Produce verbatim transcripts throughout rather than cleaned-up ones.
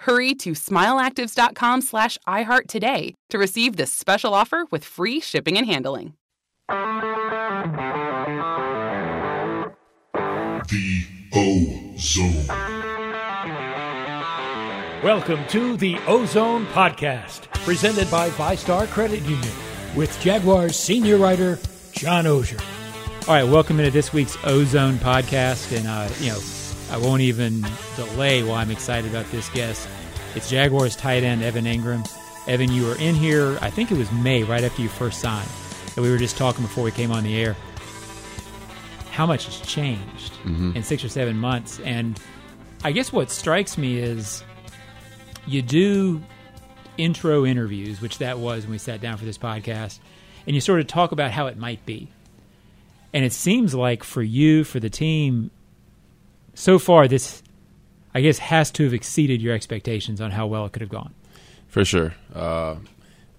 Hurry to smileactives.com slash iHeart today to receive this special offer with free shipping and handling. The O-Zone. Welcome to the O-Zone Podcast, presented by Five Star Credit Union, with Jaguars senior writer John Osier. All right, welcome into this week's O-Zone Podcast, and uh, you know, I won't even delay why I'm excited about this guest. It's Jaguars tight end Evan Engram. Evan, you were in here, I think it was May, right after you first signed. And we were just talking before we came on the air how much has changed mm-hmm. in six or seven months. And I guess what strikes me is you do intro interviews, which that was when we sat down for this podcast, and you sort of talk about how it might be. And it seems like for you, for the team, so far this, I guess, has to have exceeded your expectations on how well it could have gone. For sure. Uh,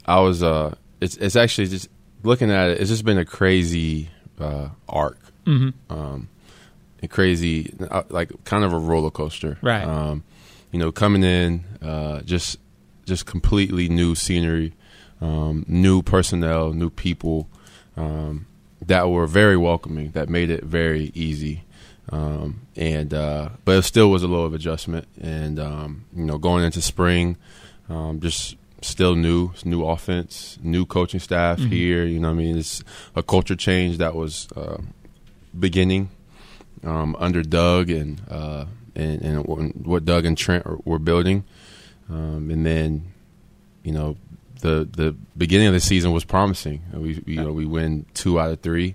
I was uh, – it's, it's actually just – looking at it, it's just been a crazy uh, arc, mm-hmm. um, a crazy, uh, like kind of a roller coaster. Right. Um, you know, coming in, uh, just just completely new scenery, um, new personnel, new people um, that were very welcoming, that made it very easy. Um, and uh, but it still was a little of adjustment. And um, you know, going into spring, um, just. Still new, new offense, new coaching staff mm-hmm. here. You know what I mean? It's a culture change that was uh, beginning um, under Doug and, uh, and and what Doug and Trent are, were building. Um, and then, you know, the the beginning of the season was promising. We you know we win two out of three,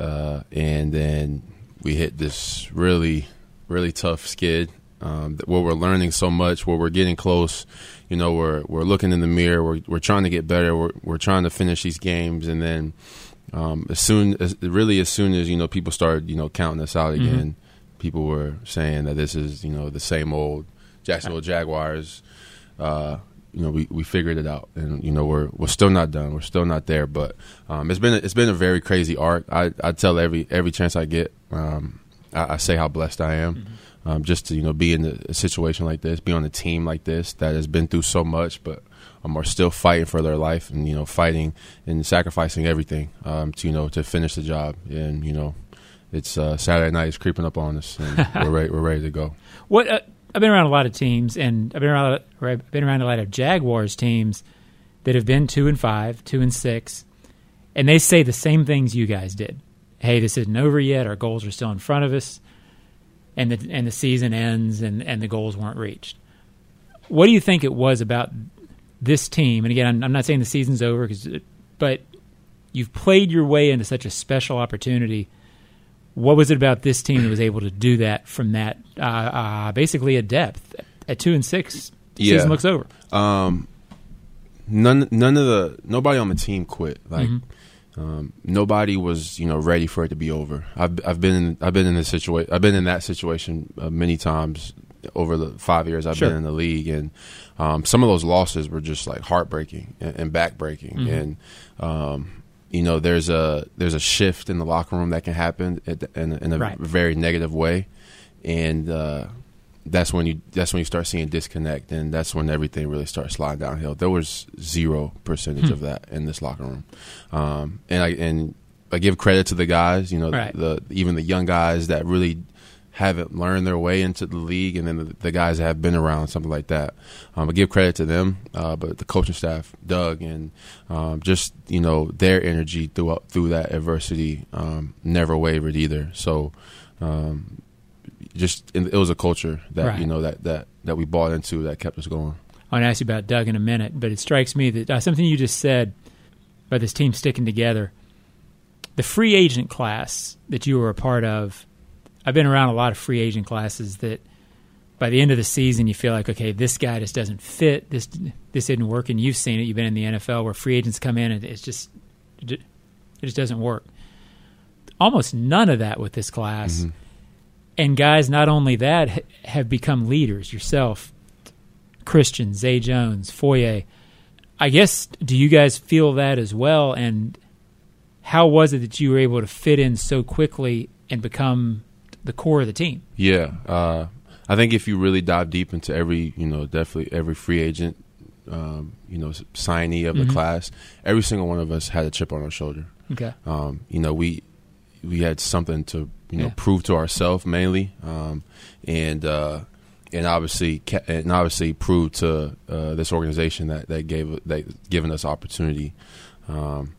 uh, and then we hit this really really tough skid. Um, where we're learning so much, where we're getting close, you know, we're we're looking in the mirror, we're we're trying to get better, we're we're trying to finish these games, and then um, as soon as really as soon as you know people started you know counting us out again, mm-hmm. people were saying that this is you know the same old Jacksonville Jaguars. Uh, you know, we, we figured it out, and you know we're we're still not done, we're still not there, but um, it's been a, it's been a very crazy arc. I, I tell every every chance I get, um, I, I say how blessed I am. Mm-hmm. Um, just to, you know, be in a situation like this, be on a team like this that has been through so much but um, are still fighting for their life and, you know, fighting and sacrificing everything um, to, you know, to finish the job. And, you know, it's uh, Saturday night is creeping up on us and we're, ready, we're ready to go. What uh, I've been around a lot of teams and I've been around, I've been around a lot of Jaguars teams that have been two and five, two and six, and they say the same things you guys did. Hey, this isn't over yet. Our goals are still in front of us. And the and the season ends and, and the goals weren't reached. What do you think it was about this team? And again, I'm, I'm not saying the season's over, 'cause, but you've played your way into such a special opportunity. What was it about this team that was able to do that from that uh, uh, basically a depth at two and six? The yeah. season looks over. Um, none none of the nobody on the team quit. Like. Mm-hmm. Um, nobody was, you know, ready for it to be over. I've I've been in, I've been in this situation. I've been in that situation uh, many times over the five years I've sure. been in the league, and um, some of those losses were just like heartbreaking and, and backbreaking. Mm-hmm. And um, you know, there's a there's a shift in the locker room that can happen at the, in, in a right. very negative way, and uh, that's when you that's when you start seeing disconnect, and that's when everything really starts sliding downhill. There was zero percentage hmm. of that in this locker room, um, and I and I give credit to the guys, you know, right. the even the young guys that really haven't learned their way into the league, and then the, the guys that have been around, something like that. Um, I give credit to them, uh, but the coaching staff, Doug, and um, just, you know, their energy throughout through that adversity um, never wavered either. So um, just it was a culture that, right. you know, that, that, that we bought into that kept us going. I want to ask you about Doug in a minute, but it strikes me that uh, something you just said about this team sticking together, the free agent class that you were a part of, I've been around a lot of free agent classes that by the end of the season you feel like, okay, this guy just doesn't fit. This this isn't working. You've seen it. You've been in the N F L where free agents come in and it's just it just doesn't work. Almost none of that with this class. Mm-hmm. And guys, not only that, have become leaders. Yourself, Christian, Zay Jones, Foye. I guess, do you guys feel that as well? And how was it that you were able to fit in so quickly and become the core of the team? Yeah. Uh, I think if you really dive deep into every, you know, definitely every free agent, um, you know, signee of mm-hmm. the class, every single one of us had a chip on our shoulder. Okay. Um, you know, we we had something to, you know, yeah. prove to ourselves mainly, um, and uh, and obviously ca- and obviously prove to uh, this organization that that gave that given us opportunity. Um,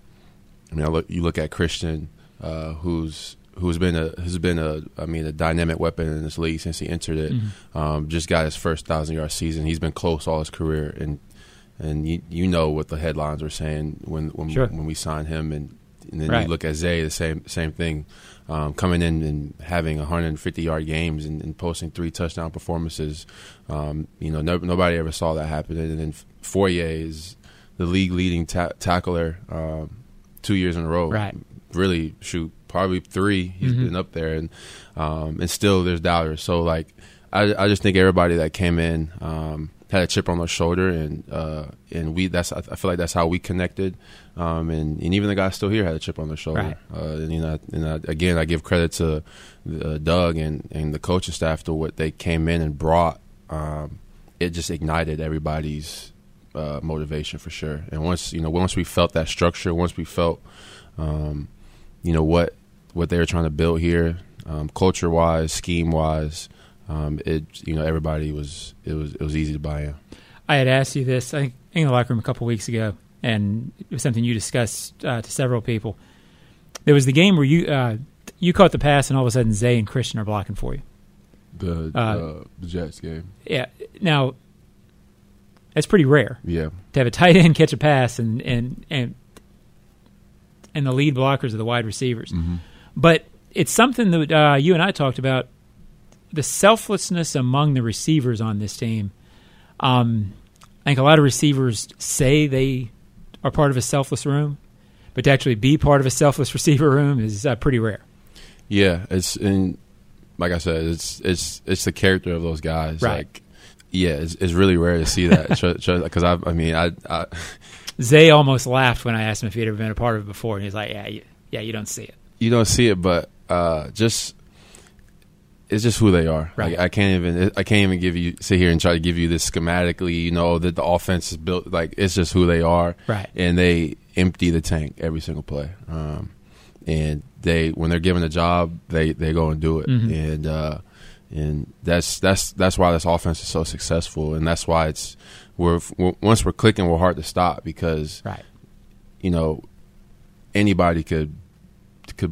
I mean, I look, you look at Christian, uh, who's who's been a has been a I mean a dynamic weapon in this league since he entered it. Mm-hmm. Um, just got his first thousand yard season. He's been close all his career, and and you, you know what the headlines were saying when when, sure. when we signed him, and, and then right. you look at Zay, the same same thing, um, coming in and having one hundred fifty yard games and, and posting three touchdown performances. Um, you know, no, nobody ever saw that happen. And then Foye is the league leading ta- tackler um, two years in a row. Right, really shoot. Probably three. He's mm-hmm. been up there, and um, and still there's doubters. So like, I, I just think everybody that came in um, had a chip on their shoulder, and uh, and we that's I feel like that's how we connected, um, and, and even the guys still here had a chip on their shoulder. Right. Uh, and you know, and I, again, I give credit to uh, Doug and, and the coaching staff to what they came in and brought. Um, it just ignited everybody's uh, motivation for sure. And once you know, once we felt that structure, once we felt, um, you know what. what they were trying to build here, um, culture-wise, scheme-wise, um, it you know everybody was it was it was easy to buy in. I had asked you this I think in the locker room a couple of weeks ago, and it was something you discussed uh, to several people. There was the game where you uh, you caught the pass, and all of a sudden Zay and Christian are blocking for you. The uh, uh, the Jets game. Yeah. Now that's pretty rare. Yeah. To have a tight end catch a pass and and and and the lead blockers are the wide receivers. Mm-hmm. But it's something that uh, you and I talked about, the selflessness among the receivers on this team. Um, I think a lot of receivers say they are part of a selfless room, but to actually be part of a selfless receiver room is uh, pretty rare. Yeah, it's and like I said, it's it's it's the character of those guys. Right. Like, yeah, it's, it's really rare to see that because I, I mean, I, I Zay almost laughed when I asked him if he'd ever been a part of it before, and he's like, "Yeah, you, yeah, you don't see it." You don't see it, but uh, just it's just who they are. Right. I, I can't even I can't even give you sit here and try to give you this schematically. You know that the offense is built like it's just who they are, right? And they empty the tank every single play. Um, and they when they're given a job, they, they go and do it. Mm-hmm. And uh, and that's that's that's why this offense is so successful, and that's why it's we're, we're once we're clicking, we're hard to stop because right. you know anybody could. could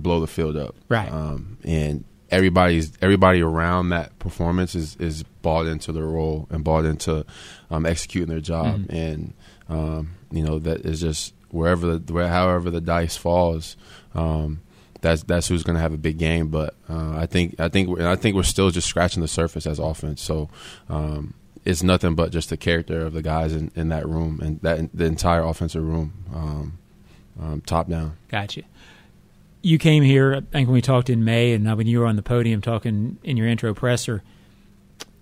blow the field up. Right. Um, and everybody's everybody around that performance is, is bought into their role and bought into um, executing their job. Mm-hmm. And, um, you know, that is just wherever, the, where, however the dice falls, um, that's that's who's going to have a big game. But uh, I think I think we're, I think we're still just scratching the surface as offense. So um, it's nothing but just the character of the guys in, in that room and that the entire offensive room um, um, top down. Gotcha. You came here, I think when we talked in May and when you were on the podium talking in your intro presser,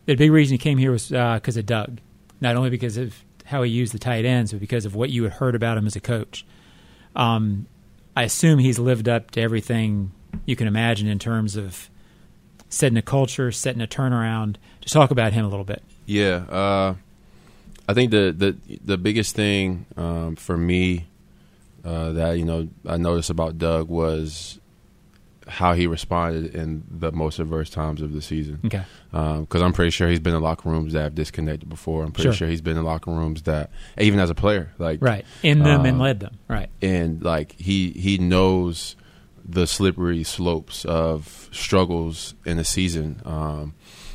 the big reason you came here was because uh, of Doug, not only because of how he used the tight ends, but because of what you had heard about him as a coach. Um, I assume he's lived up to everything you can imagine in terms of setting a culture, setting a turnaround. Just talk about him a little bit. Yeah. Uh, I think the, the, the biggest thing um, for me, Uh, that you know I noticed about Doug was how he responded in the most adverse times of the season. Okay. Because um, I'm pretty sure he's been in locker rooms that have disconnected before. I'm pretty sure, sure he's been in locker rooms that, even as a player, like right in them um, and led them. Right. And like he he knows the slippery slopes of struggles in a season, um,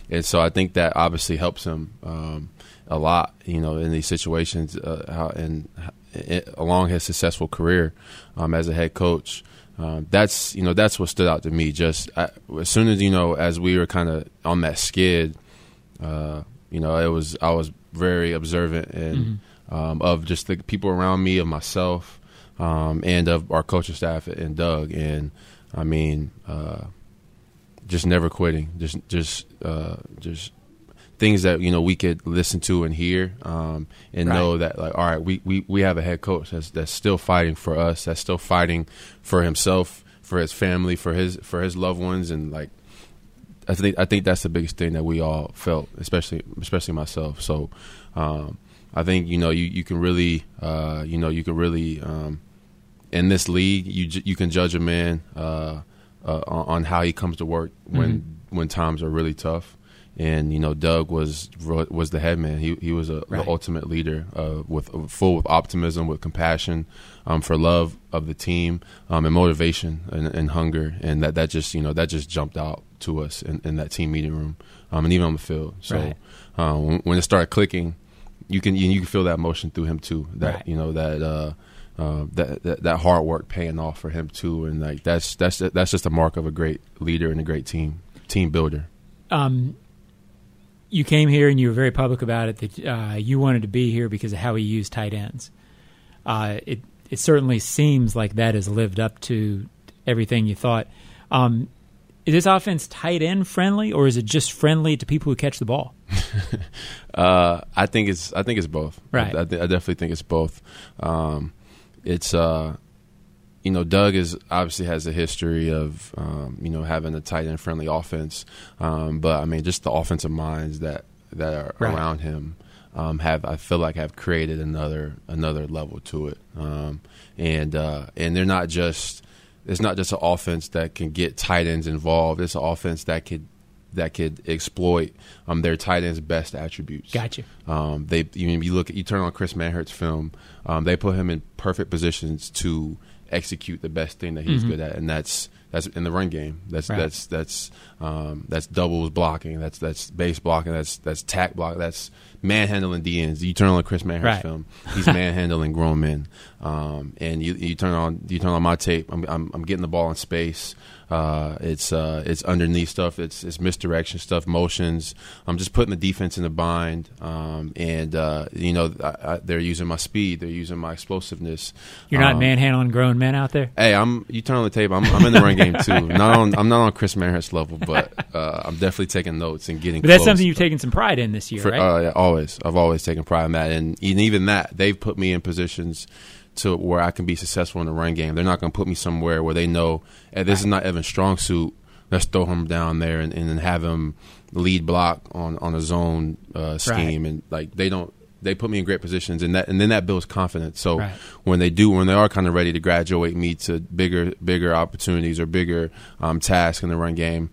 and so I think that obviously helps him um, a lot. You know, in these situations, uh, how, and it, along his successful career um, as a head coach. Um, that's, you know, that's what stood out to me. Just I, as soon as, you know, as we were kind of on that skid, uh, you know, it was, I was very observant and mm-hmm. um, of just the people around me, of myself, um, and of our coaching staff and Doug. And I mean, uh, just never quitting, just, just, uh, just things that, you know, we could listen to and hear, um, and right. know that, like, all right, we, we, we have a head coach that's, that's still fighting for us, that's still fighting for himself, for his family, for his for his loved ones. And like, I think I think that's the biggest thing that we all felt, especially especially myself. So um, I think, you know, you, you can really uh, you know you can really um, in this league you you can judge a man uh, uh, on how he comes to work when mm-hmm. when times are really tough. And, you know, Doug was was the head man. He he was a, right. the ultimate leader, uh, with full of optimism, with compassion, um, for love of the team, um, and motivation and, and hunger. And that, that just, you know, that just jumped out to us in, in that team meeting room, um, and even on the field. So right. uh, when, when it started clicking, you can you, you can feel that motion through him too. That right. you know that. Uh, Uh, that, that that hard work paying off for him too, and like that's that's that's just a mark of a great leader and a great team team builder. Um, you came here and you were very public about it that uh, you wanted to be here because of how he used tight ends. Uh, it it certainly seems like that has lived up to everything you thought. Um, is this offense tight end friendly, or is it just friendly to people who catch the ball? uh, I think it's I think it's both. Right. I, I definitely think it's both. Um, It's, uh, you know, Doug is obviously has a history of, um, you know, having a tight end friendly offense. Um, but I mean, just the offensive minds that, that are right. around him, um, have, I feel like have created another, another level to it. Um, and, uh, and they're not just, it's not just an offense that can get tight ends involved. It's an offense that could, that could exploit um, their tight ends' best attributes. Gotcha. Um, they, you, you look, at, you turn on Chris Manhert's film. Um, they put him in perfect positions to execute the best thing that he's mm-hmm. good at, and that's that's in the run game. That's right. that's that's um, that's doubles blocking. That's that's base blocking. That's that's tack block. That's manhandling D Ns. You turn on Chris Manhert's right. film. He's manhandling grown men. Um, and you, you turn on you turn on my tape. I'm I'm, I'm getting the ball in space. Uh, it's uh, it's underneath stuff. It's it's misdirection stuff, motions. I'm just putting the defense in a bind, um, and uh, you know I, I, they're using my speed. They're using my explosiveness. You're not um, manhandling grown men out there. Hey, I'm. You turn on the tape. I'm, I'm in the run game too. Not on. I'm not on Chris Manhert's level, but uh, I'm definitely taking notes and getting. But that's close. Something you've taken some pride in this year, For, right? Uh, yeah, always. I've always taken pride in that, and even that they've put me in positions to where I can be successful in the run game. They're not going to put me somewhere where they know, hey, this right. is not Evan's strong suit. Let's throw him down there and, and then have him lead block on, on a zone uh, scheme. Right. And like they don't, they put me in great positions, and that and then that builds confidence. So right. when they do, when they are kind of ready to graduate me to bigger, bigger opportunities or bigger um, tasks in the run game,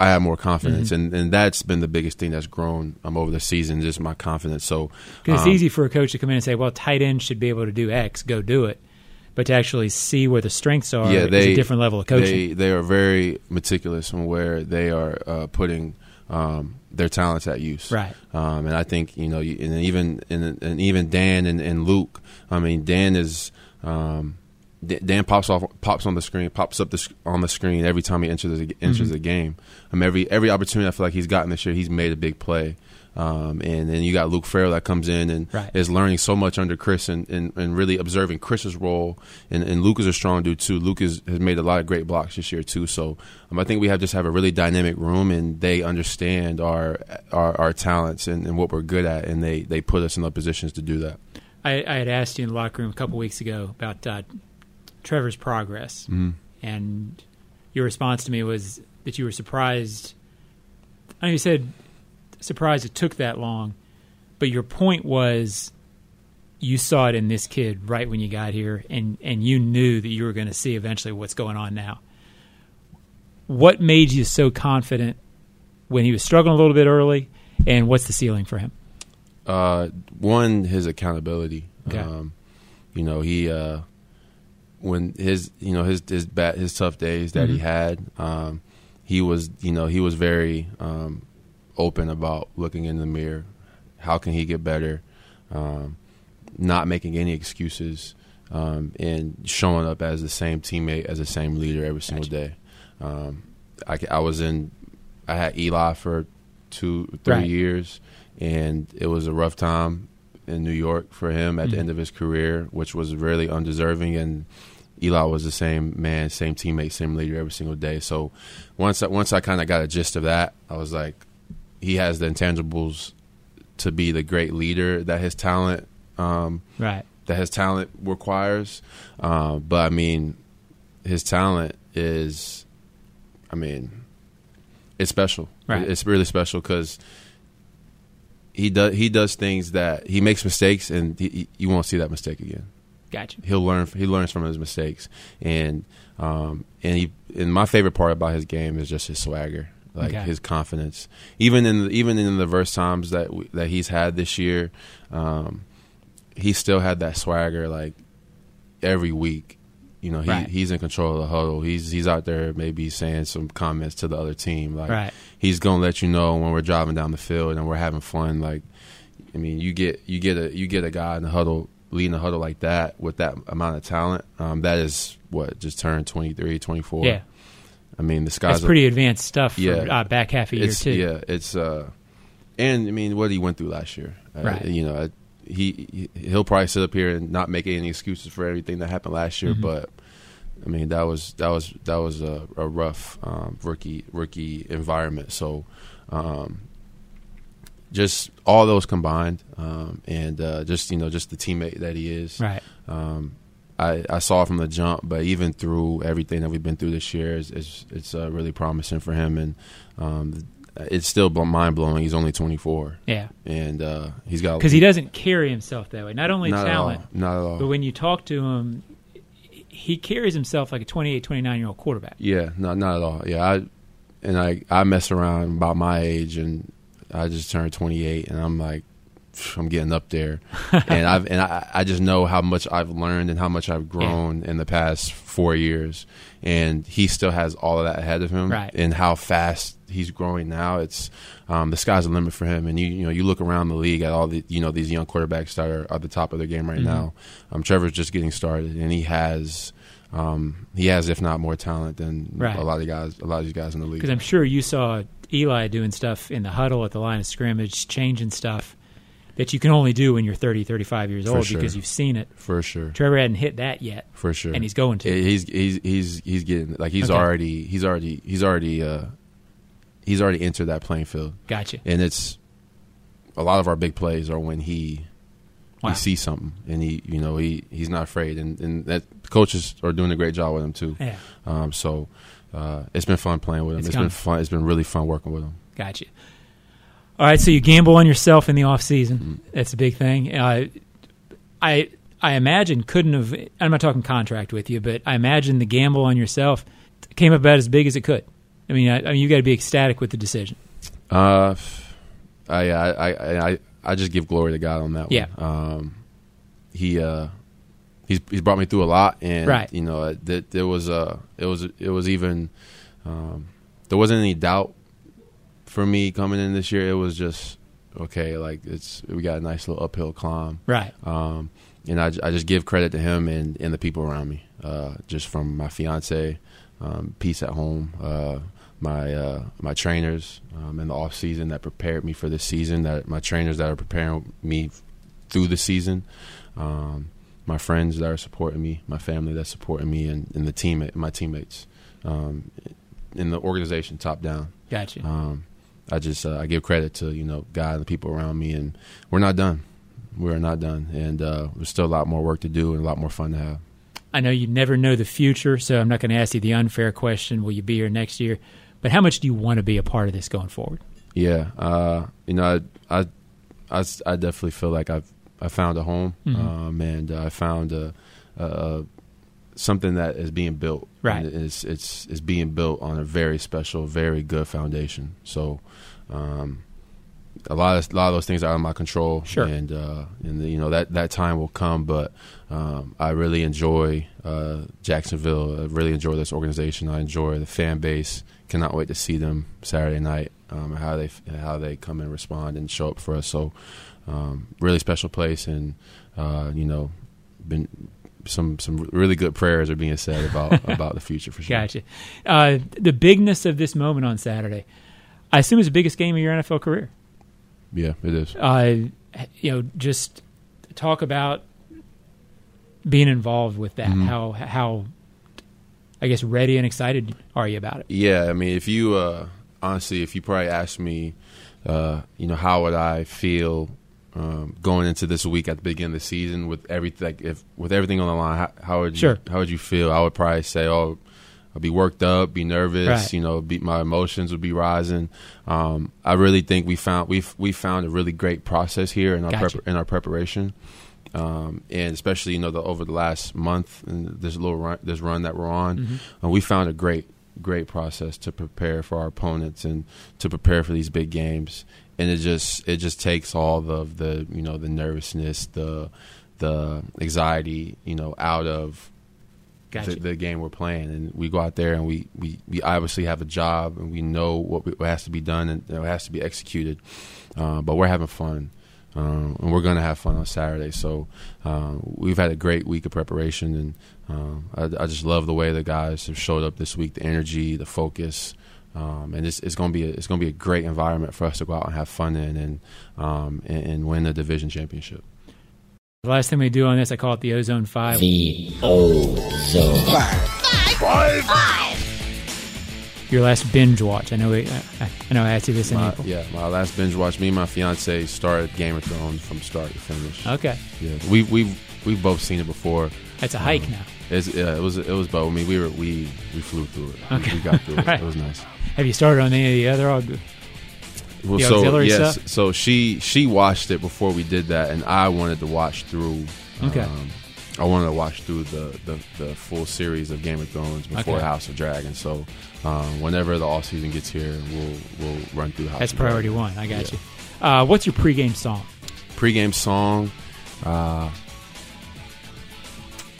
I have more confidence, mm-hmm. and, and that's been the biggest thing that's grown um, over the season, just my confidence. So, because it's um, easy for a coach to come in and say, well, tight end should be able to do X, go do it. But to actually see where the strengths are yeah, they, is a different level of coaching. They, they are very meticulous on where they are uh, putting um, their talents at use. Right. Um, and I think, you know, and even and, and even Dan and, and Luke, I mean, Dan is um, – Dan pops off, pops on the screen, pops up the, on the screen every time he enters the, enters mm-hmm. the game. I mean, every every opportunity I feel like he's gotten this year, he's made a big play. Um, and then you got Luke Farrell that comes in and right. is learning so much under Chris and, and, and really observing Chris's role. And, and Luke is a strong dude too. Luke is, has made a lot of great blocks this year too. So um, I think we have just have a really dynamic room, and they understand our our, our talents and, and what we're good at, and they, they put us in the positions to do that. I, I had asked you in the locker room a couple weeks ago about uh, – Trevor's progress, mm. and your response to me was that you were surprised. I know you said surprised it took that long, but your point was you saw it in this kid right when you got here, and, and you knew that you were going to see eventually what's going on now. what made you so confident when he was struggling a little bit early, and what's the ceiling for him? Uh, one, his accountability. Okay. Um, you know, he uh, when his you know his his bad, his tough days that mm-hmm. he had, um, he was you know he was very um, open about looking in the mirror. How can he get better? Um, not making any excuses, um, and showing up as the same teammate, as the same leader every single gotcha. day. Um, I, I was in, I had Eli for two, three right. years, and it was a rough time in New York for him at mm-hmm. the end of his career, which was really undeserving. And Eli was the same man, same teammate, same leader every single day. So once I, once I kind of got a gist of that, I was like, he has the intangibles to be the great leader that his talent, um, right. that his talent requires. Uh, but I mean, his talent is, I mean, it's special. Right. It's really special because he does he does things that he makes mistakes, and he, he, you won't see that mistake again. Gotcha. He'll learn. He learns from his mistakes, and um, and he. And my favorite part about his game is just his swagger. Like okay. his confidence, even in the, even in the verse times that we, that he's had this year, um, he still had that swagger. Like every week, you know, he, right. he's in control of the huddle. He's he's out there maybe saying some comments to the other team. Like right. he's gonna let you know when we're driving down the field and we're having fun. Like I mean, you get you get a you get a guy in the huddle leading the huddle like that with that amount of talent. Um, that is what just turned twenty-three, twenty-four Yeah. I mean, the sky's That's pretty a, advanced stuff for yeah, uh, back half a year, too. Yeah, it's uh, – and, I mean, what he went through last year. Right. Uh, you know, he, he'll probably sit up here and not make any excuses for everything that happened last year. Mm-hmm. But, I mean, that was that was, that was a, a rough um, rookie, rookie environment. So, um, just all those combined um, and uh, just, you know, just the teammate that he is. Right. Um I, I saw from the jump, but even through everything that we've been through this year, it's it's, it's uh, really promising for him, and um, it's still mind blowing. He's only twenty-four, yeah, and uh, he's got because he doesn't carry himself that way. Not only not talent, at all. not at all, but when you talk to him, he carries himself like a twenty-eight, twenty-nine year old quarterback. Yeah, not not at all. Yeah, I and I I mess around about my age, and I just turned twenty-eight, and I'm like. I'm getting up there, and I've and I, I just know how much I've learned and how much I've grown yeah. in the past four years, and he still has all of that ahead of him. Right. And how fast he's growing now, it's um, the sky's the limit for him. And you you know you look around the league at all the you know these young quarterbacks that are at the top of their game right mm-hmm. now. Um, Trevor's just getting started, and he has um, he has if not more talent than right. a lot of guys a lot of these guys in the league. Because I'm sure you saw Eli doing stuff in the huddle at the line of scrimmage, changing stuff. That you can only do when you're thirty, thirty-five years old sure. because you've seen it. For sure. Trevor hadn't hit that yet. For sure. And he's going to. He's he's he's he's getting like he's okay. already he's already he's already uh, he's already entered that playing field. Gotcha. And it's a lot of our big plays are when he wow. he sees something and he you know he, he's not afraid and and that coaches are doing a great job with him too. Yeah. Um. So uh, it's been fun playing with him. It's, it's been fun. It's been really fun working with him. Gotcha. All right, so you gamble on yourself in the off season. That's a big thing. Uh, I I imagine couldn't have. I'm not talking contract with you, but I imagine the gamble on yourself came about as big as it could. I mean, I, I mean, you got to be ecstatic with the decision. Uh, I I I I just give glory to God on that one. Yeah. Um, he uh, he's he's brought me through a lot, and right. you know, that there was a it was it was even um, there wasn't any doubt. For me coming in this year, it was just okay. Like it's we got a nice little uphill climb, right? Um, and I, I just give credit to him and, and the people around me. Uh, just from my fiance, um, peace at home, uh, my uh, my trainers um, in the off season that prepared me for this season. That my trainers that are preparing me through the season, um, my friends that are supporting me, my family that's supporting me, and, and the team, my teammates, um, in the organization top down. Gotcha. Um, I just uh, I give credit to you know God and the people around me, and we're not done. We're not done, and uh, there's still a lot more work to do and a lot more fun to have. I know you never know the future, so I'm not going to ask you the unfair question: will you be here next year? But how much do you want to be a part of this going forward? Yeah, uh, you know, I, I I I definitely feel like I've I found a home, mm-hmm. um, and I found a, a something that is being built. Right. And it's, it's, it's being built on a very special, very good foundation. So um, a lot of a lot of those things are out of my control. Sure. And, uh, and you know, that, that time will come. But um, I really enjoy uh, Jacksonville. I really enjoy this organization. I enjoy the fan base. Cannot wait to see them Saturday night, um, how they how they come and respond and show up for us. So um, really special place. And, uh, you know, been some some really good prayers are being said about about the future for sure. Gotcha. Uh, the bigness of this moment on Saturday, I assume, is the biggest game of your N F L career. Yeah, it is. Uh, you know, just talk about being involved with that. Mm-hmm. How how I guess ready and excited are you about it? Yeah, I mean, if you uh, honestly, if you probably asked me, uh, you know, how would I feel? Um, going into this week at the beginning of the season with everything, like if with everything on the line, how, how would you, sure. how would you feel? I would probably say, "Oh, I'll be worked up, be nervous." Right. You know, be, my emotions would be rising. Um, I really think we found we we found a really great process here in our gotcha. prep, in our preparation, um, and especially you know the over the last month and this little run, this run that we're on, mm-hmm. uh, we found a great great process to prepare for our opponents and to prepare for these big games. And it just it just takes all of the, the you know the nervousness, the the anxiety, you know, out of gotcha. the, the game we're playing. And we go out there and we, we, we obviously have a job and we know what, we, what has to be done and you know, it has to be executed. Uh, but we're having fun, um, and we're going to have fun on Saturday. So uh, we've had a great week of preparation, and um, I, I just love the way the guys have showed up this week, the energy, the focus. Um, and it's, it's going to be a, it's going to be a great environment for us to go out and have fun in and um, and, and win the division championship. The last thing we do on this, I call it the O-Zone Five. The O-Zone Five. Five. Five. Five. Your last binge watch. I know. We, I, I know. I asked you this in my, April. Yeah, my last binge watch. Me and my fiance started Game of Thrones from start to finish. Okay. Yeah, we we we've both seen it before. That's a hike um, now. It's, yeah, it was it was but I mean we were we we flew through it. Okay. We, we got through it. Right. It was nice. Have you started on any of the other well, the auxiliary so, yes, stuff? So she she watched it before we did that, and I wanted to watch through. Okay. Um, I wanted to watch through the, the, the full series of Game of Thrones before okay. House of Dragons. So um, whenever the off season gets here, we'll we'll run through House. That's of priority Dragons. One. I got yeah. you. Uh, what's your pregame song? Pregame song. Uh,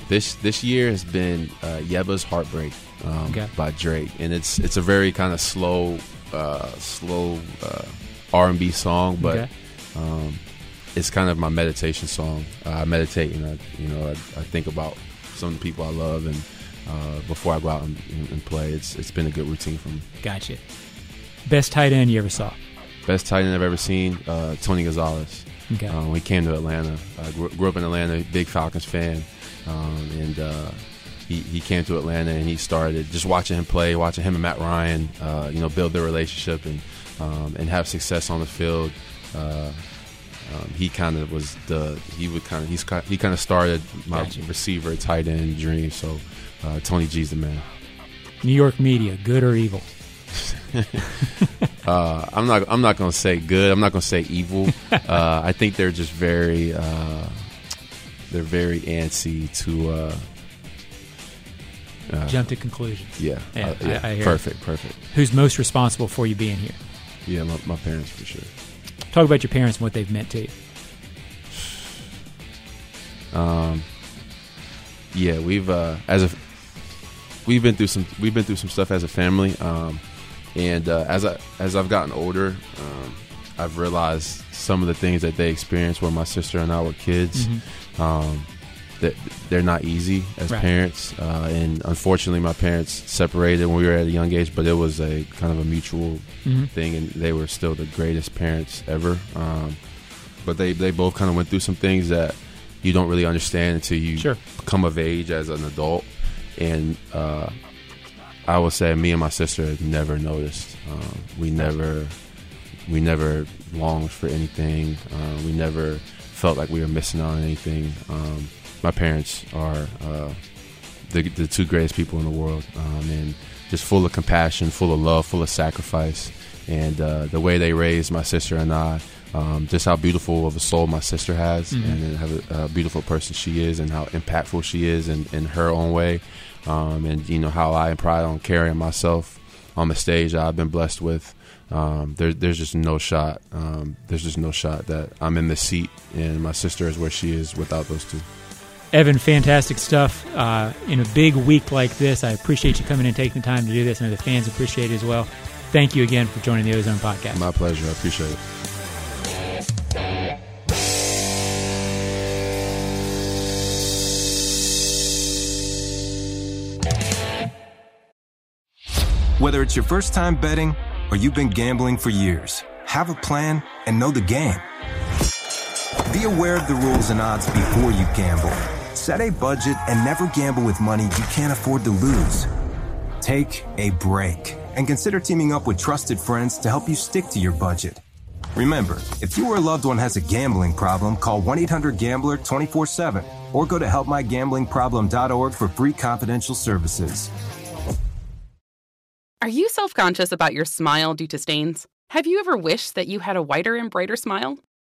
This this year has been uh, Yeba's Heartbreak um, okay. by Drake, and it's it's a very kind of slow uh, slow uh, R and B song, but okay. um, it's kind of my meditation song. Uh, I meditate, and I you know I, I think about some of the people I love, and uh, before I go out and, and play, it's it's been a good routine for me. Gotcha. Best tight end you ever saw? Best tight end I've ever seen, uh, Tony Gonzalez. Okay. Um, we came to Atlanta. I grew, grew up in Atlanta, big Falcons fan. Um, and uh, he, he came to Atlanta and he started just watching him play, watching him and Matt Ryan, uh, you know, build their relationship and um, and have success on the field. Uh, um, he kind of was the he would kind of he's he kind of started my gotcha. receiver tight end dream. So uh, Tony G's the man. New York media, good or evil? uh, I'm not I'm not gonna say good. I'm not gonna say evil. uh, I think they're just very. Uh, They're very antsy to uh, uh, jump to conclusions. Yeah, yeah, I, yeah. I, I hear perfect, it. perfect. Who's most responsible for you being here? Yeah, my, my parents for sure. Talk about your parents and what they've meant to you. Um, yeah, we've uh, as a we've been through some we've been through some stuff as a family, um, and uh, as I as I've gotten older, um, I've realized some of the things that they experienced when my sister and I were kids. Mm-hmm. Um, that they're not easy as right. parents, uh, and unfortunately, my parents separated when we were at a young age. But it was a kind of a mutual mm-hmm. thing, and they were still the greatest parents ever. Um, but they they both kind of went through some things that you don't really understand until you sure. come of age as an adult. And uh, I will say, me and my sister have never noticed. Um, we never we never longed for anything. Uh, we never. Felt like we were missing out on anything. Um, my parents are uh, the, the two greatest people in the world, um, and just full of compassion, full of love, full of sacrifice. And uh, the way they raised my sister and I um, just how beautiful of a soul my sister has, mm-hmm. and how a, a beautiful person she is, and how impactful she is in, in her own way, um, and you know how I pride on carrying myself on the stage. I've been blessed with. Um, there, there's just no shot. Um, there's just no shot that I'm in the seat, and my sister is where she is without those two. Evan, fantastic stuff. Uh, in a big week like this, I appreciate you coming and taking the time to do this, and the fans appreciate it as well. Thank you again for joining the O-Zone Podcast. My pleasure. I appreciate it. Whether it's your first time betting or you've been gambling for years, have a plan and know the game. Be aware of the rules and odds before you gamble. Set a budget and never gamble with money you can't afford to lose. Take a break and consider teaming up with trusted friends to help you stick to your budget. Remember, if you or a loved one has a gambling problem, call one eight hundred gambler twenty-four seven or go to help my gambling problem dot org for free confidential services. Are you self-conscious about your smile due to stains? Have you ever wished that you had a whiter and brighter smile?